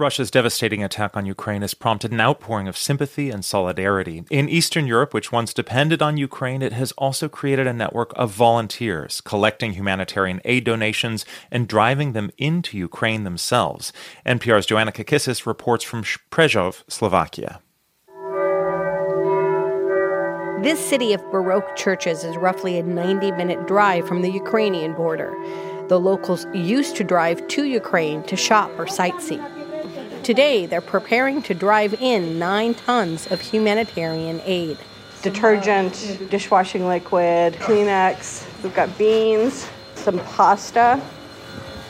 Russia's devastating attack on Ukraine has prompted an outpouring of sympathy and solidarity. In Eastern Europe, which once depended on Ukraine, it has also created a network of volunteers, collecting humanitarian aid donations and driving them into Ukraine themselves. NPR's Joanna Kakissis reports from Prešov, Slovakia. This city of Baroque churches is roughly a 90-minute drive from the Ukrainian border. The locals used to drive to Ukraine to shop or sightsee. Today, they're preparing to drive in 9 tons of humanitarian aid. Detergent, dishwashing liquid, Kleenex. We've got beans, some pasta.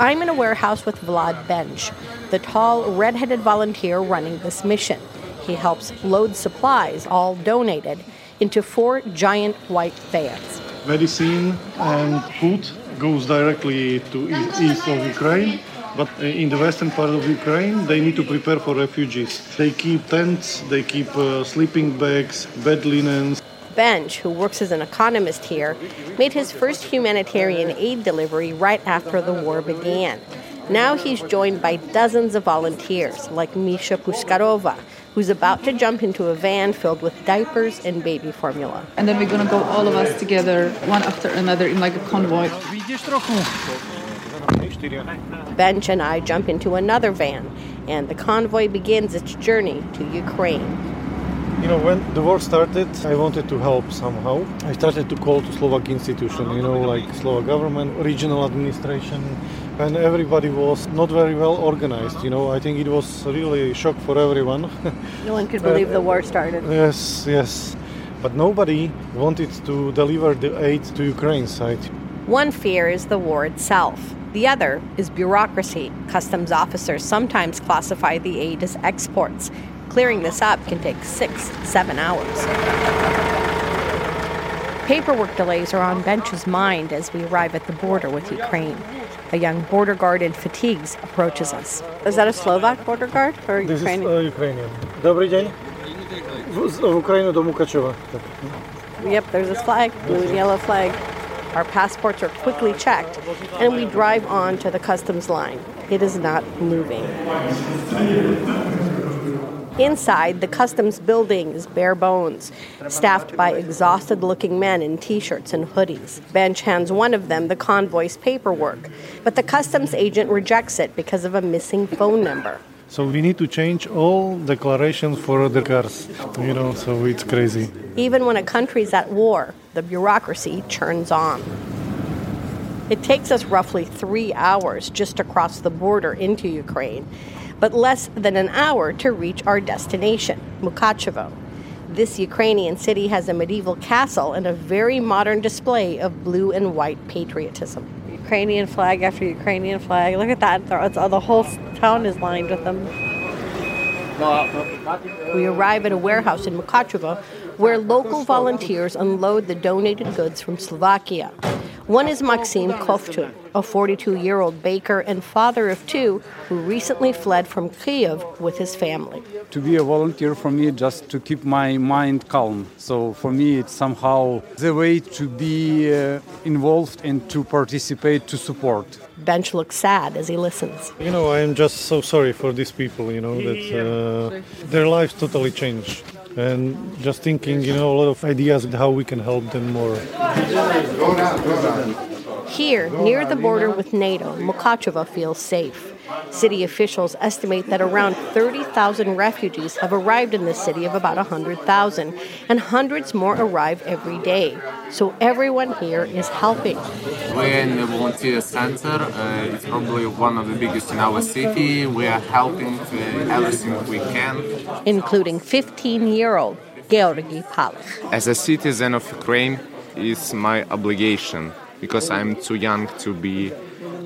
I'm in a warehouse with Vlad Benč, the tall, red-headed volunteer running this mission. He helps load supplies, all donated, into 4 giant white vans. Medicine and food goes directly to east of Ukraine. But in the western part of Ukraine, they need to prepare for refugees. They keep tents, they keep sleeping bags, bed linens. Bench, who works as an economist here, made his first humanitarian aid delivery right after the war began. Now he's joined by dozens of volunteers, like Misha Puskarova, who's about to jump into a van filled with diapers and baby formula. And then we're going to go all of us together, one after another, in like a convoy. Bench and I jump into another van, and the convoy begins its journey to Ukraine. You know, when the war started, I wanted to help somehow. I started to call to Slovak institution, like Slovak government, regional administration, and everybody was not very well organized. I think it was really a shock for everyone. No one could believe the war started. Yes. But nobody wanted to deliver the aid to Ukraine side. One fear is the war itself. The other is bureaucracy. Customs officers sometimes classify the aid as exports. Clearing this up can take 6-7 hours. Paperwork delays are on Bench's mind as we arrive at the border with Ukraine. A young border guard in fatigues approaches us. Is that a Slovak border guard or Ukrainian? This is Ukrainian. Dobrý deň. Z Ukrainy do Mukachevo. Yep, there's this flag, blue and yellow flag. Our passports are quickly checked, and we drive on to the customs line. It is not moving. Inside, the customs building is bare bones, staffed by exhausted-looking men in T-shirts and hoodies. Bench hands one of them the convoy's paperwork, but the customs agent rejects it because of a missing phone number. So we need to change all declarations for other cars, so it's crazy. Even when a country's at war, the bureaucracy churns on. It takes us roughly 3 hours just to cross the border into Ukraine, but less than an hour to reach our destination, Mukachevo. This Ukrainian city has a medieval castle and a very modern display of blue and white patriotism. Ukrainian flag after Ukrainian flag. Look at that. The whole town is lined with them. We arrive at a warehouse in Mukachevo where local volunteers unload the donated goods from Slovakia. One is Maxim Kovtun, a 42-year-old baker and father of 2 who recently fled from Kyiv with his family. To be a volunteer for me just to keep my mind calm. So for me it's somehow the way to be involved and to participate, to support. Bench looks sad as he listens. I am just so sorry for these people, that their lives totally changed. And just thinking, a lot of ideas on how we can help them more. Here, near the border with NATO, Mukachevo feels safe. City officials estimate that around 30,000 refugees have arrived in this city of about 100,000, and hundreds more arrive every day. So everyone here is helping. We're in the volunteer center. It's probably one of the biggest in our city. We are helping everything we can. Including 15-year-old Georgi Palach. As a citizen of Ukraine, it's my obligation, because I'm too young to be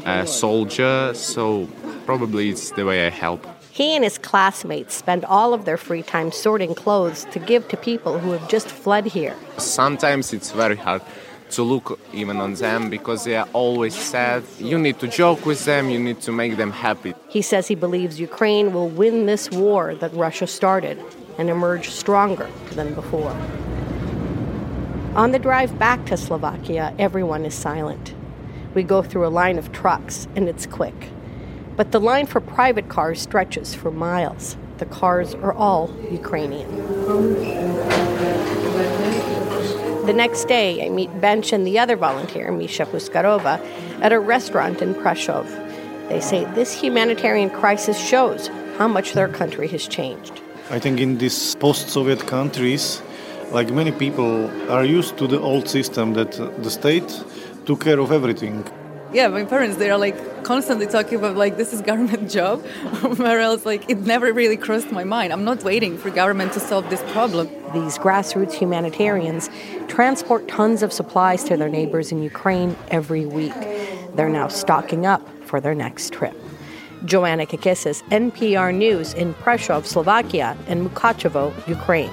a soldier, so probably it's the way I help. He and his classmates spend all of their free time sorting clothes to give to people who have just fled here. Sometimes it's very hard to look even on them, because they are always sad. You need to joke with them, you need to make them happy. He says he believes Ukraine will win this war that Russia started and emerge stronger than before. On the drive back to Slovakia, everyone is silent. We go through a line of trucks, and it's quick. But the line for private cars stretches for miles. The cars are all Ukrainian. The next day, I meet Benč and the other volunteer, Misha Puskarova, at a restaurant in Prešov. They say this humanitarian crisis shows how much their country has changed. I think in these post-Soviet countries, like many people, are used to the old system that the state took care of everything. Yeah, my parents, they are like constantly talking about like this is government job, whereas like it never really crossed my mind. I'm not waiting for government to solve this problem. These grassroots humanitarians transport tons of supplies to their neighbors in Ukraine every week. They're now stocking up for their next trip. Joanna Kakissis, NPR News in Prešov, Slovakia, and Mukachevo, Ukraine.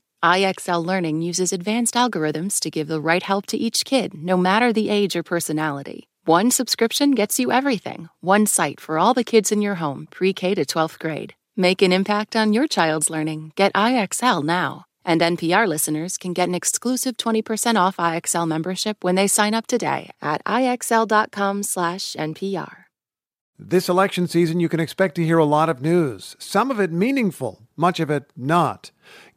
iXL Learning uses advanced algorithms to give the right help to each kid, no matter the age or personality. One subscription gets you everything. One site for all the kids in your home, pre-K to 12th grade. Make an impact on your child's learning. Get iXL now. And NPR listeners can get an exclusive 20% off iXL membership when they sign up today at iXL.com/NPR. This election season, you can expect to hear a lot of news, some of it meaningful, much of it not.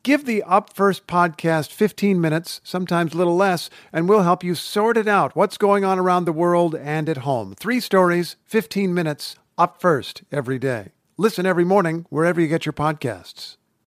Give the Up First podcast 15 minutes, sometimes a little less, and we'll help you sort it out, what's going on around the world and at home. 3 stories, 15 minutes, Up First every day. Listen every morning, wherever you get your podcasts.